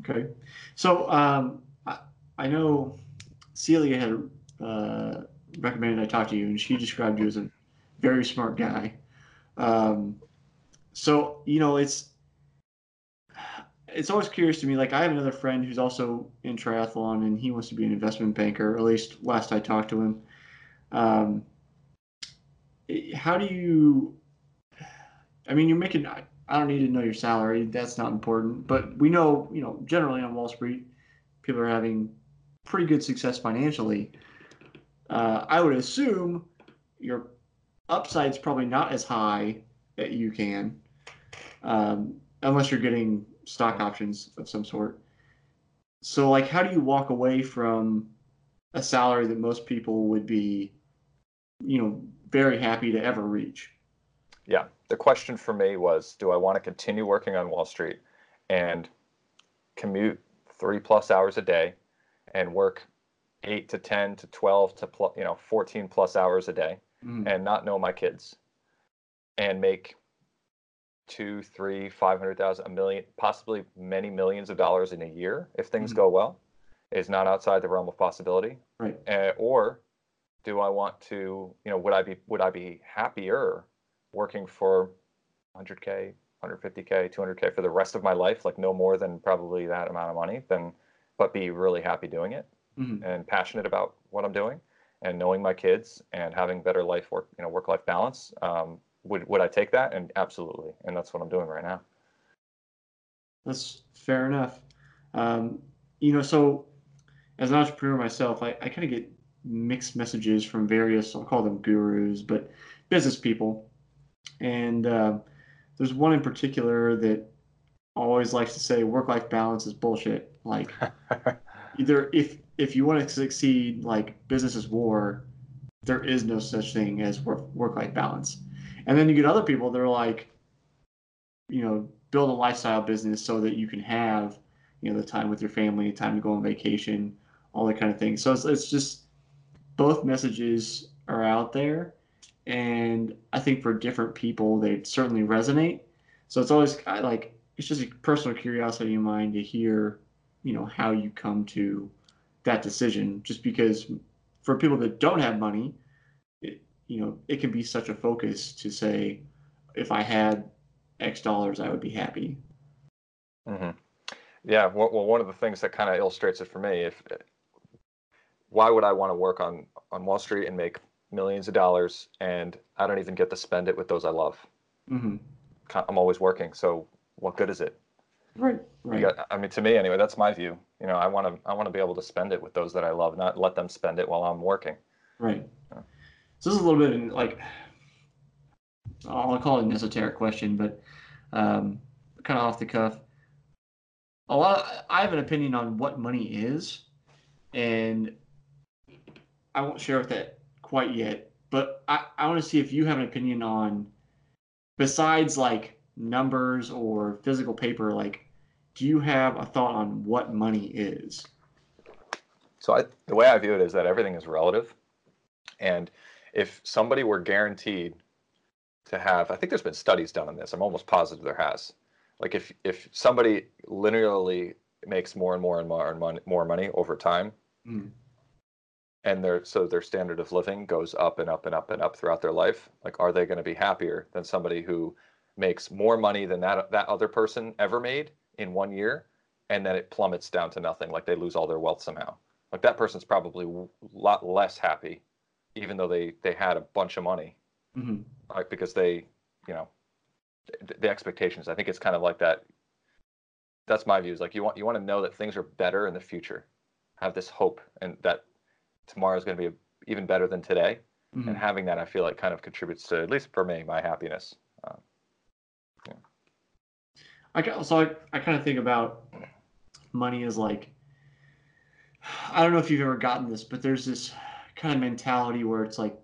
Okay, so um, I, I know Celia had uh, recommended I talk to you, and she described you as a very smart guy. Um, so you know, it's it's always curious to me. Like, I have another friend who's also in triathlon, and he wants to be an investment banker. Or at least last I talked to him. Um, how do you? I mean, you're making. I don't need to know your salary. That's not important. But we know, you know, generally on Wall Street, people are having pretty good success financially. Uh, I would assume your upside's probably not as high that you can, um, unless you're getting stock options of some sort. So, like, how do you walk away from a salary that most people would be, you know, very happy to ever reach? Yeah. The question for me was, do I want to continue working on Wall Street and commute three plus hours a day and work eight to ten to twelve to plus, you know, fourteen plus hours a day mm. and not know my kids and make two, three, five hundred thousand, a million, possibly many millions of dollars in a year if things mm. go well, is not outside the realm of possibility. Right. Uh, or do I want to, you know, would I be would I be happier working for one hundred K, one hundred fifty K, two hundred K for the rest of my life, like no more than probably that amount of money, then but be really happy doing it, mm-hmm. and passionate about what I'm doing, and knowing my kids and having better life work, you know, work-life balance. Um, would, would I take that? And absolutely. And that's what I'm doing right now. That's fair enough. Um, you know, so as an entrepreneur myself, I, I kind of get mixed messages from various, I'll call them gurus, but business people. And uh, there's one in particular that always likes to say work-life balance is bullshit. Like either if, if you want to succeed, like business is war, there is no such thing as work, work-life balance. And then you get other people that are like, you know, build a lifestyle business so that you can have, you know, the time with your family, time to go on vacation, all that kind of thing. So it's, it's just both messages are out there. And I think for different people, they certainly resonate. So it's always I, like, it's just a personal curiosity of mine to hear, you know, how you come to that decision, just because for people that don't have money, it, you know, it can be such a focus to say, if I had X dollars, I would be happy. Mm-hmm. Yeah. Well, well, one of the things that kind of illustrates it for me, if why would I want to work on, on Wall Street and make millions of dollars and I don't even get to spend it with those I love? Mm-hmm. I'm always working. So what good is it? Right. Right. Got, I mean, to me anyway, that's my view. You know, I want to, I want to be able to spend it with those that I love, not let them spend it while I'm working. Right. Yeah. So this is a little bit in, like, I'll call it an esoteric question, but um, kind of off the cuff. A lot, I have an opinion on what money is, and I won't share with that quite yet, but I, I want to see if you have an opinion on, besides like numbers or physical paper, like, do you have a thought on what money is? So I, the way I view it is that everything is relative. And if somebody were guaranteed to have, I think there's been studies done on this, I'm almost positive there has. Like if, if somebody linearly makes more and more and more and mon- more money over time, mm. and their so their standard of living goes up and up and up and up throughout their life, like, are they going to be happier than somebody who makes more money than that that other person ever made in one year, and then it plummets down to nothing, like they lose all their wealth somehow? Like, that person's probably a lot less happy, even though they they had a bunch of money, mm-hmm. like, because they, you know, th- the expectations. I think it's kind of like that. That's my views. Like, you want you want to know that things are better in the future, have this hope, and that tomorrow is going to be even better than today. Mm-hmm. And having that, I feel like, kind of contributes to, at least for me, my happiness. Um, yeah. I so I, I kind of think about money as like, I don't know if you've ever gotten this, but there's this kind of mentality where it's like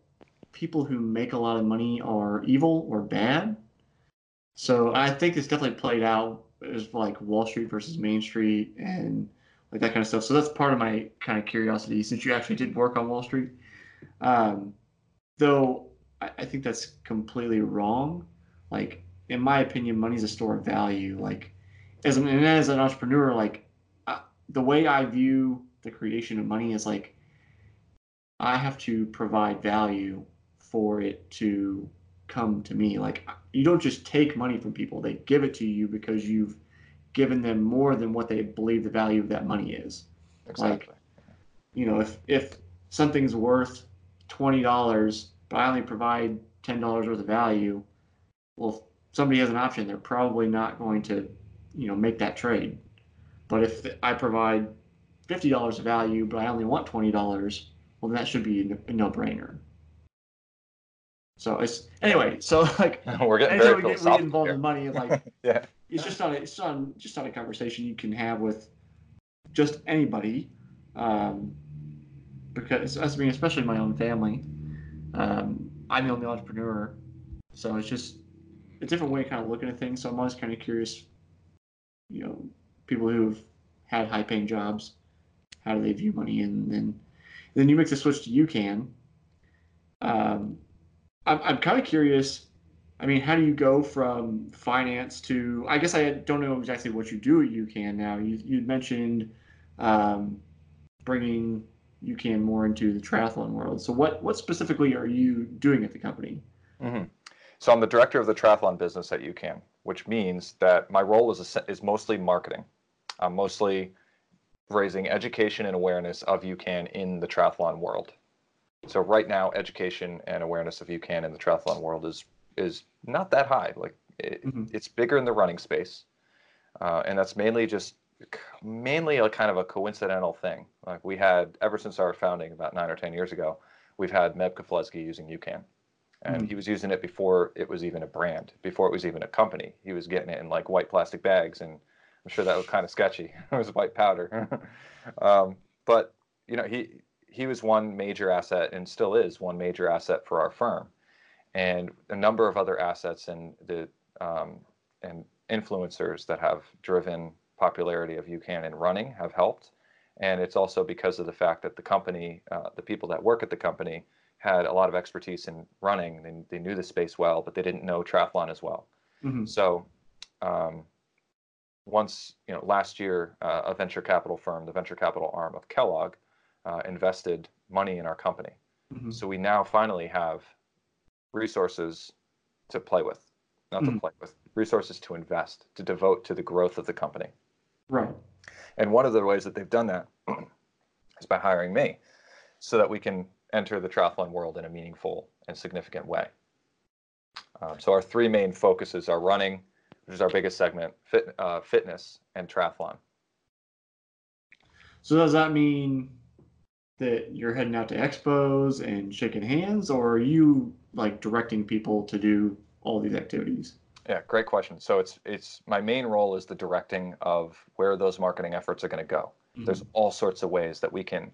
people who make a lot of money are evil or bad. So I think it's definitely played out as like Wall Street versus Main Street and like that kind of stuff. So that's part of my kind of curiosity, since you actually did work on Wall Street. Um, though I, I think that's completely wrong. Like, in my opinion, money is a store of value. Like, as an, and as an entrepreneur, like I, the way I view the creation of money is like, I have to provide value for it to come to me. Like, you don't just take money from people. They give it to you because you've given them more than what they believe the value of that money is. Exactly. Like, you know, if, if something's worth twenty dollars, but I only provide ten dollars worth of value, well, if somebody has an option, they're probably not going to, you know, make that trade. But if I provide fifty dollars of value, but I only want twenty dollars, well, that should be a no-brainer. So it's anyway. So like, we're getting very we get, we get involved here. In money, like, yeah, it's just not a, it's not just not a conversation you can have with just anybody, um, because I mean, especially my own family. Um, I'm the only entrepreneur, so it's just a different way of kind of looking at things. So I'm always kind of curious, you know, people who've had high-paying jobs, how do they view money, and then. Then you make the switch to UCAN. Um, I'm, I'm kind of curious. I mean, how do you go from finance to? I guess I don't know exactly what you do at UCAN now. You you mentioned um, bringing UCAN more into the triathlon world. So what what specifically are you doing at the company? Mm-hmm. So I'm the director of the triathlon business at UCAN, which means that my role is a, is mostly marketing. I'm mostly raising education and awareness of UCAN in the triathlon world. So right now, education and awareness of UCAN in the triathlon world is is not that high. Like it, mm-hmm. it's bigger in the running space, uh, and that's mainly just mainly a kind of a coincidental thing. Like we had ever since our founding about nine or ten years ago, we've had Meb Keflezighi using UCAN, and mm-hmm. he was using it before it was even a brand, before it was even a company. He was getting it in like white plastic bags, and I'm sure that was kind of sketchy. It was white powder, um, but you know he. He was one major asset and still is one major asset for our firm, and a number of other assets and the um, and influencers that have driven popularity of UCAN in running have helped. And it's also because of the fact that the company, uh, the people that work at the company had a lot of expertise in running. They, they knew the space well, but they didn't know triathlon as well. Mm-hmm. So um, once, you know, last year, uh, a venture capital firm, the venture capital arm of Kellogg, Uh, invested money in our company. Mm-hmm. So we now finally have resources to play with, not mm-hmm. to play with, resources to invest, to devote to the growth of the company. Right. And one of the ways that they've done that is by hiring me so that we can enter the triathlon world in a meaningful and significant way. Um, so our three main focuses are running, which is our biggest segment, fit, uh, fitness, and triathlon. So does that mean that you're heading out to expos and shaking hands, or are you like directing people to do all these activities? Yeah, great question. So it's it's my main role is the directing of where those marketing efforts are going to go. Mm-hmm. There's all sorts of ways that we can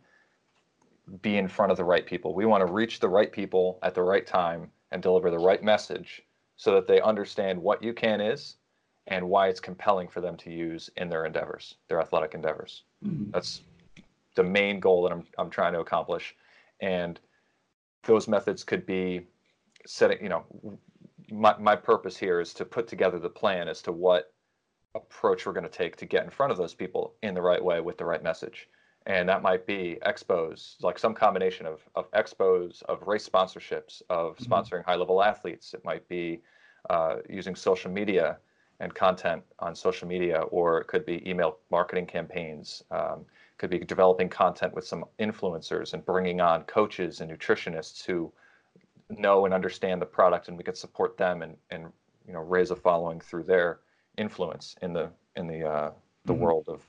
be in front of the right people. We want to reach the right people at the right time and deliver the right message so that they understand what UCAN is and why it's compelling for them to use in their endeavors, their athletic endeavors. Mm-hmm. That's the main goal that I'm I'm trying to accomplish, and those methods could be setting. You know, my my purpose here is to put together the plan as to what approach we're going to take to get in front of those people in the right way with the right message, and that might be expos, like some combination of of expos, of race sponsorships, of mm-hmm. sponsoring high level athletes. It might be uh, using social media and content on social media, or it could be email marketing campaigns. Um, could be developing content with some influencers and bringing on coaches and nutritionists who know and understand the product, and we could support them and, and you know, raise a following through their influence in the in the uh, the mm-hmm. world of,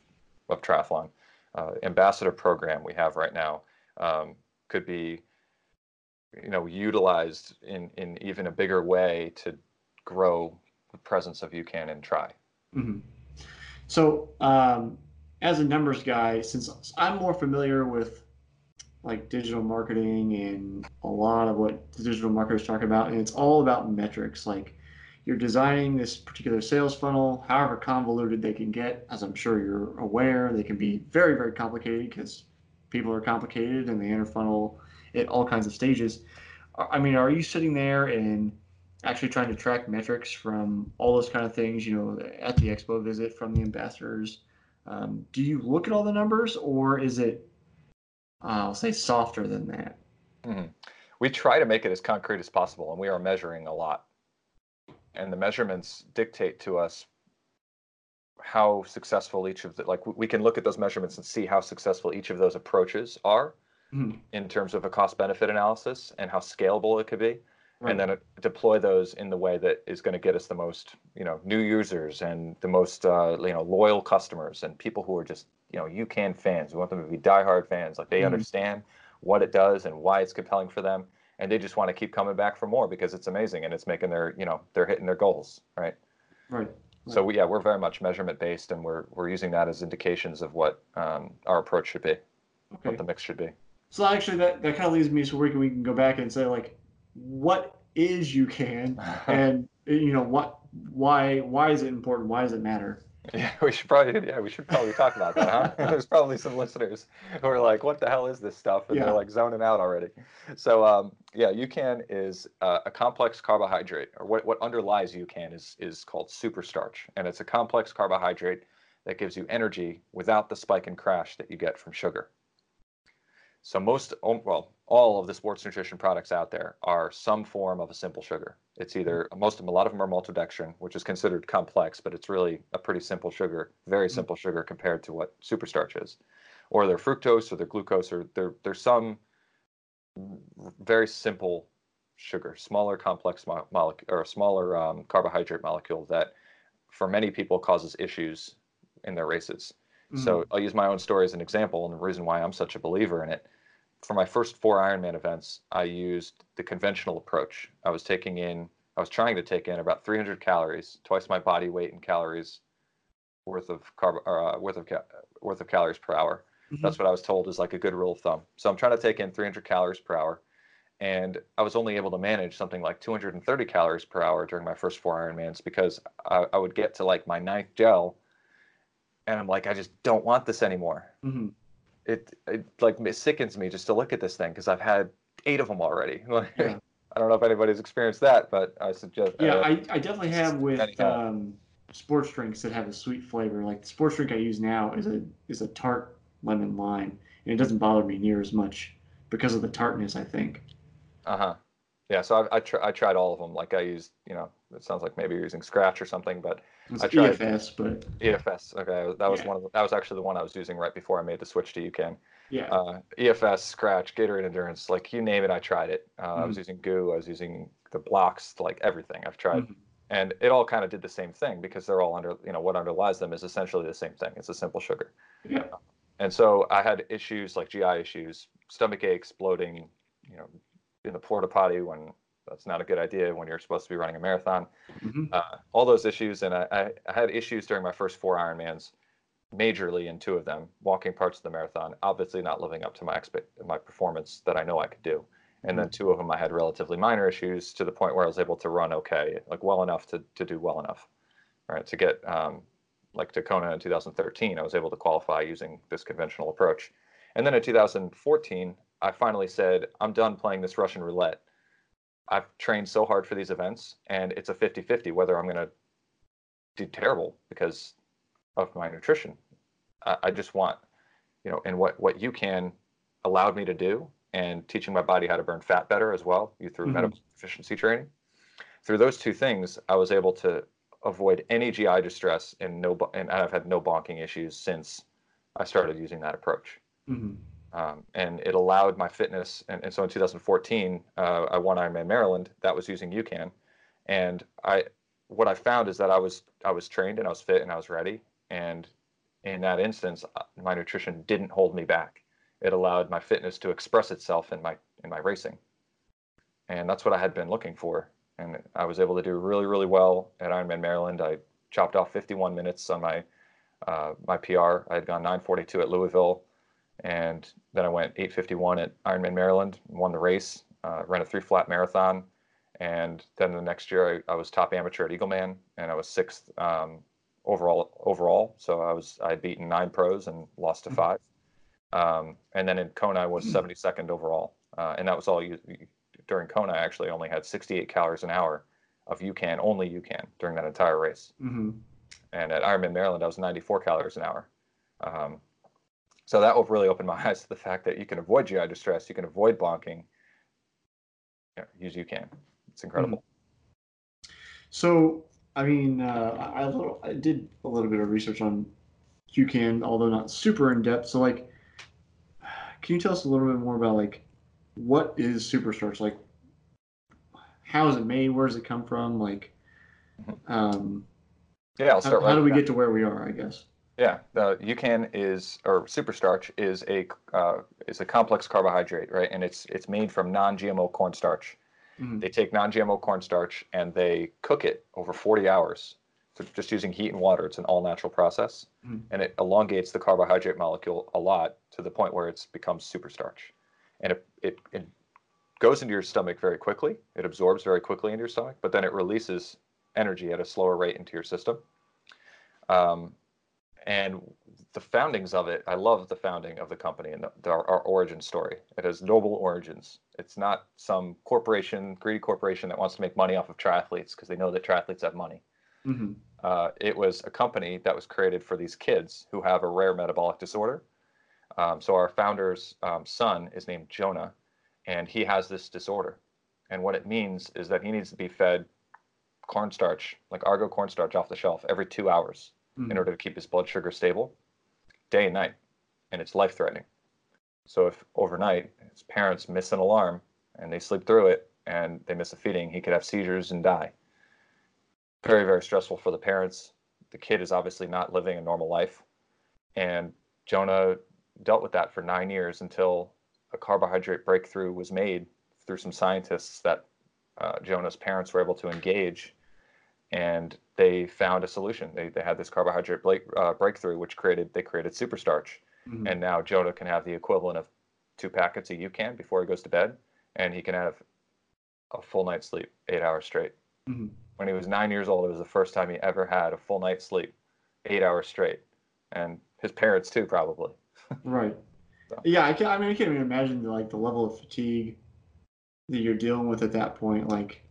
of triathlon. Uh, ambassador program we have right now um, could be, you know, utilized in, in even a bigger way to grow the presence of UCAN and tri. Mm-hmm. So, um... as a numbers guy, since I'm more familiar with like digital marketing and a lot of what the digital marketers talk about, and it's all about metrics. Like you're designing this particular sales funnel, however convoluted they can get, as I'm sure you're aware, they can be very, very complicated because people are complicated and they enter funnel at all kinds of stages. I mean, are you sitting there and actually trying to track metrics from all those kind of things, you know, at the expo visit, from the ambassadors? Um, do you look at all the numbers, or is it, uh, I'll say, softer than that? Mm-hmm. We try to make it as concrete as possible, and we are measuring a lot. And the measurements dictate to us how successful each of the, like, we can look at those measurements and see how successful each of those approaches are mm-hmm. in terms of a cost-benefit analysis and how scalable it could be. Right. And then it, deploy those in the way that is going to get us the most, you know, new users and the most, uh, you know, loyal customers and people who are just, you know, UCAN fans. We want them to be diehard fans. Like they mm-hmm. understand what it does and why it's compelling for them, and they just want to keep coming back for more because it's amazing and it's making their, you know, they're hitting their goals, right? Right. right. So we, yeah, we're very much measurement based, and we're we're using that as indications of what um, our approach should be, okay. what the mix should be. So actually, that that kind of leads me to where we can go back and say like, what is UCAN, and you know what? Why? Why is it important? Why does it matter? Yeah, we should probably yeah we should probably talk about that. Huh? There's probably some listeners who are like, "What the hell is this stuff?" and yeah. they're like zoning out already. So um, yeah, UCAN is uh, a complex carbohydrate, or what what underlies UCAN is is called superstarch, and it's a complex carbohydrate that gives you energy without the spike and crash that you get from sugar. So most, well, all of the sports nutrition products out there are some form of a simple sugar. It's either, most of them, a lot of them are maltodextrin, which is considered complex, but it's really a pretty simple sugar, very simple sugar compared to what superstarch is. Or they're fructose or they're glucose, or they're, they're some very simple sugar, smaller complex mo molecule or smaller um, carbohydrate molecule that for many people causes issues in their races. Mm-hmm. So I'll use my own story as an example, and the reason why I'm such a believer in it. For my first four Ironman events, I used the conventional approach. I was taking in, I was trying to take in about three hundred calories, twice my body weight in calories worth of carb, uh, worth of ca worth of calories per hour. Mm-hmm. That's what I was told is like a good rule of thumb. So I'm trying to take in three hundred calories per hour, and I was only able to manage something like two hundred thirty calories per hour during my first four Ironmans, because I, I would get to like my ninth gel, and I'm like, I just don't want this anymore. Mm-hmm. It, it like it sickens me just to look at this thing, because I've had eight of them already. Like, yeah. I don't know if anybody's experienced that, but I suggest. Yeah, uh, I, I definitely have with um, sports drinks that have a sweet flavor. Like the sports drink I use now is a is a tart lemon lime, and it doesn't bother me near as much because of the tartness, I think. Uh huh. Yeah. So I I, tr I tried all of them. Like I used, you know, it sounds like maybe you're using Scratch or something, but it's I tried E F S, but E F S. Okay, that was yeah. one of the, that was actually the one I was using right before I made the switch to UCAN. Yeah. Uh, E F S, Scratch, Gatorade Endurance, like you name it, I tried it. Uh, mm-hmm. I was using Goo, I was using the blocks, like everything I've tried, mm-hmm. and it all kind of did the same thing, because they're all under, you know, what underlies them is essentially the same thing. It's a simple sugar. Yeah. Uh, and so I had issues like G I issues, stomach aches, bloating, you know, in the porta potty when. That's not a good idea when you're supposed to be running a marathon. Mm-hmm. uh, all those issues. And I, I, I had issues during my first four Ironmans, majorly in two of them, walking parts of the marathon, obviously not living up to my expect, my performance that I know I could do. And mm-hmm. then two of them, I had relatively minor issues to the point where I was able to run okay, like well enough to, to do well enough, right? To get um, like to Kona in two thousand thirteen, I was able to qualify using this conventional approach. And then in two thousand fourteen, I finally said, I'm done playing this Russian roulette. I've trained so hard for these events, and it's a fifty fifty whether I'm going to do terrible because of my nutrition. I, I just want, you know, and what, what UCAN allowed me to do, and teaching my body how to burn fat better as well, you through mm-hmm. medical efficiency training. Through those two things, I was able to avoid any G I distress, and no, and I've had no bonking issues since I started using that approach. Mm-hmm. Um, and it allowed my fitness. And, and so in two thousand fourteen, uh, I won Ironman Maryland. That was using UCAN. And I, what I found is that I was, I was trained and I was fit and I was ready. And in that instance, my nutrition didn't hold me back. It allowed my fitness to express itself in my, in my racing. And that's what I had been looking for. And I was able to do really, really well at Ironman Maryland. I chopped off fifty-one minutes on my, uh, my P R. I had gone nine forty-two at Louisville. And then I went eight fifty-one at Ironman Maryland, won the race, uh, ran a three-flat marathon. And then the next year, I, I was top amateur at Eagleman, and I was sixth um, overall. Overall, so I was I had beaten nine pros and lost to five. Um, and then in Kona, I was seventy-second overall, uh, and that was all. You, during Kona, I actually only had sixty-eight calories an hour of UCAN, only UCAN during that entire race. Mm-hmm. And at Ironman Maryland, I was ninety-four calories an hour. Um, So that will really open my eyes to the fact that you can avoid G I distress, you can avoid bonking. Yeah, use UCAN. It's incredible. So, I mean, uh, I, a little, I did a little bit of research on UCAN, although not super in depth. So, like, can you tell us a little bit more about like what is superstarch? Like, how is it made? Where does it come from? Like, um, yeah, I'll start. How, right how do we that. get to where we are? I guess. Yeah, uh, UCAN is, or superstarch is a uh, is a complex carbohydrate, right? And it's it's made from non-G M O cornstarch. Mm-hmm. They take non-G M O cornstarch and they cook it over forty hours, so just using heat and water. It's an all-natural process, mm-hmm. and it elongates the carbohydrate molecule a lot to the point where it's becomes superstarch, and it, it it goes into your stomach very quickly. It absorbs very quickly into your stomach, but then it releases energy at a slower rate into your system. Um, And the foundings of it, I love the founding of the company and the, the, our, our origin story. It has noble origins. It's not some corporation, greedy corporation that wants to make money off of triathletes because they know that triathletes have money. Mm-hmm. uh, it was a company that was created for these kids who have a rare metabolic disorder. Um, so our founder's um, son is named Jonah, and he has this disorder. And what it means is that he needs to be fed cornstarch, like Argo cornstarch off the shelf, every two hours mm-hmm. in order to keep his blood sugar stable, day and night. And it's life-threatening. So if overnight his parents miss an alarm and they sleep through it and they miss a feeding, he could have seizures and die. Very, very stressful for the parents. The kid is obviously not living a normal life. And Jonah dealt with that for nine years until a carbohydrate breakthrough was made through some scientists that uh, Jonah's parents were able to engage. And they found a solution. They, they had this carbohydrate break, uh, breakthrough, which created they created super starch. Mm-hmm. And now Jonah can have the equivalent of two packets of UCAN before he goes to bed, and he can have a full night's sleep, eight hours straight. Mm-hmm. When he was nine years old, it was the first time he ever had a full night's sleep, eight hours straight. And his parents too, probably. Right. So. Yeah, I, can, I mean, I can't even imagine the, like the level of fatigue that you're dealing with at that point. Like,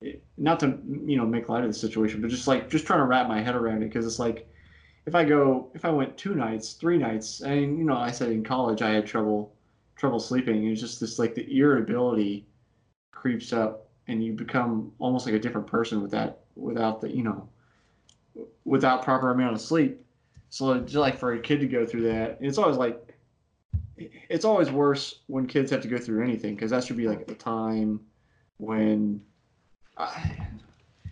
it, not to you know make light of the situation, but just like just trying to wrap my head around it, because it's like. If I go, if I went two nights, three nights, I mean, you know, I said in college I had trouble, trouble sleeping. It was just this, like, the irritability creeps up, and you become almost like a different person with that, without the, you know, without proper amount of sleep. So, just like for a kid to go through that, it's always like, it's always worse when kids have to go through anything, because that should be like a time when, I,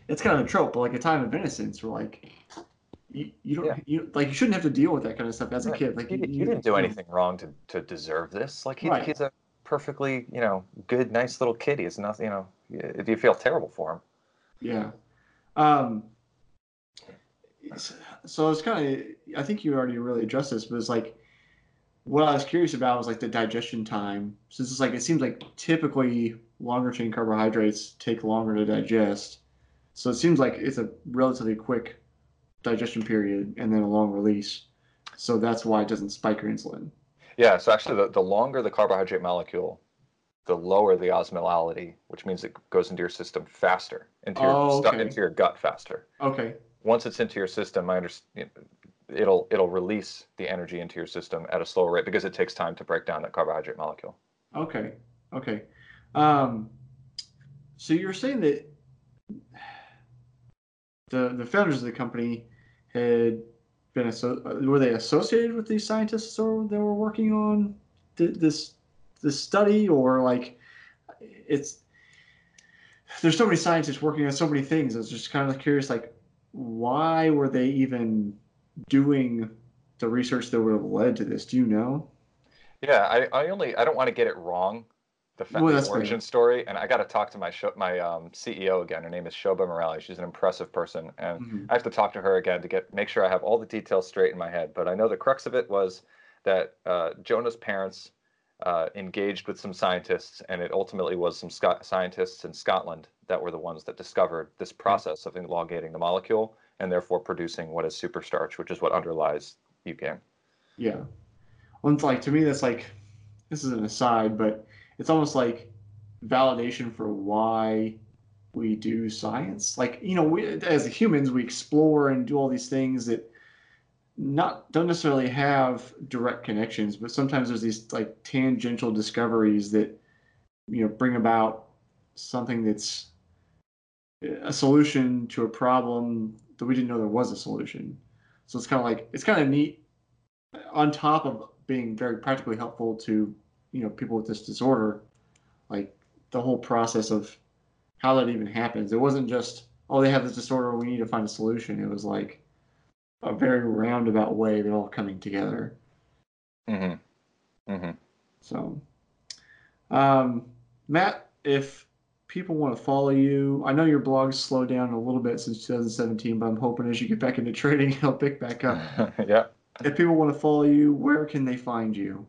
it's kind of a trope, but like a time of innocence, where like. You, you don't yeah. you like you shouldn't have to deal with that kind of stuff as a kid. Like he, you, you didn't do anything wrong to, to deserve this. Like he, right. he's a perfectly you know good, nice little kid. He's nothing. You know, you, you feel terrible for him. Yeah. Um. So it's kind of. I think you already really addressed this, but it's like what I was curious about was like the digestion time. Since it's like it seems like typically longer chain carbohydrates take longer to digest, so it seems like it's a relatively quick. Digestion period and then a long release, so that's why it doesn't spike your insulin. Yeah, so actually the, the longer the carbohydrate molecule, the lower the osmolality, which means it goes into your system faster, into your oh, okay. stu- into your gut faster. Okay. Once it's into your system, I understand it'll it'll release the energy into your system at a slower rate because it takes time to break down that carbohydrate molecule. Okay. Okay. Um, so you're saying that the the founders of the company. Had been were they associated with these scientists or that were working on th- this this study or like it's there's so many scientists working on so many things. I was just kind of curious, like why were they even doing the research that would have led to this? Do you know? Yeah, I, I only I don't want to get it wrong. The, fa- well, the origin fair. story, and I got to talk to my sh- my um, C E O again. Her name is Shoba Morali. She's an impressive person, and mm-hmm. I have to talk to her again to get make sure I have all the details straight in my head. But I know the crux of it was that uh, Jonah's parents uh, engaged with some scientists, and it ultimately was some sc- scientists in Scotland that were the ones that discovered this process of elongating the molecule and therefore producing what is superstarch, which is what underlies UCAN. Yeah, well, it's like to me that's like this is an aside, but. It's almost like validation for why we do science. Like, you know, we, as humans, we explore and do all these things that not don't necessarily have direct connections, but sometimes there's these like tangential discoveries that, you know, bring about something that's a solution to a problem that we didn't know there was a solution. So it's kind of like, it's kind of neat on top of being very practically helpful to you know, people with this disorder, like the whole process of how that even happens. It wasn't just, oh, they have this disorder, we need to find a solution. It was like a very roundabout way of it all coming together. Mm-hmm. Mm-hmm. So, um, Matt, if people want to follow you, I know your blog's slowed down a little bit since two thousand seventeen, but I'm hoping as you get back into trading, it'll pick back up. Yeah. If people want to follow you, where can they find you?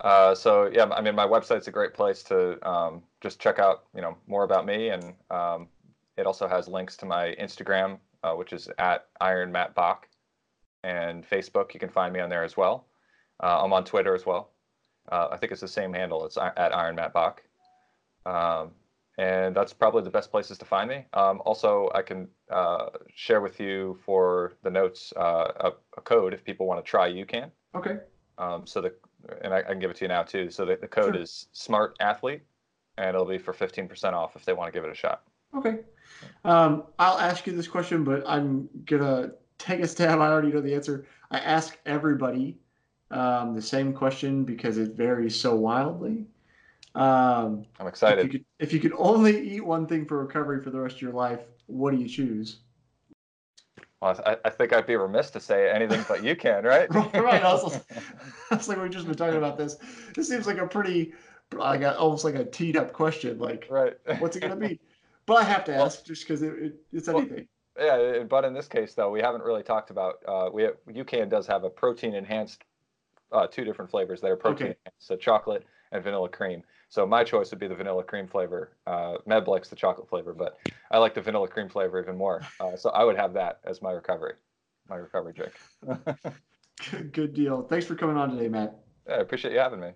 Uh, so yeah, I mean, my website's a great place to um, just check out, you know, more about me, and um, it also has links to my Instagram, uh, which is at Iron Matt Bach, and Facebook. You can find me on there as well. Uh, I'm on Twitter as well. Uh, I think it's the same handle. It's at Iron Matt Bach, um, and that's probably the best places to find me. Um, also, I can uh, share with you for the notes uh, a, a code if people want to try. You can. Okay. Um, so the and I, I can give it to you now too. So the, the code sure. is SMARTATHLETE, and it'll be for fifteen percent off if they want to give it a shot. Okay, um, I'll ask you this question, but I'm gonna take a stab. I already know the answer. I ask everybody um, the same question because it varies so wildly. Um, I'm excited. If you, could, if you could only eat one thing for recovery for the rest of your life, what do you choose? Well, I, I think I'd be remiss to say anything but UCAN, right? Right. I was, I was like, we've just been talking about this. This seems like a pretty, like a, almost like a teed up question. Like, right. What's it gonna be? But I have to ask well, just because it, it, it's anything. Well, yeah, but in this case, though, we haven't really talked about. Uh, we have, UCAN does have a protein enhanced, uh, two different flavors that are protein okay. enhanced, so chocolate and vanilla cream. So my choice would be the vanilla cream flavor. Uh, Meb likes the chocolate flavor, but I like the vanilla cream flavor even more. Uh, so I would have that as my recovery, my recovery drink. Good, good deal. Thanks for coming on today, Matt. Yeah, I appreciate you having me.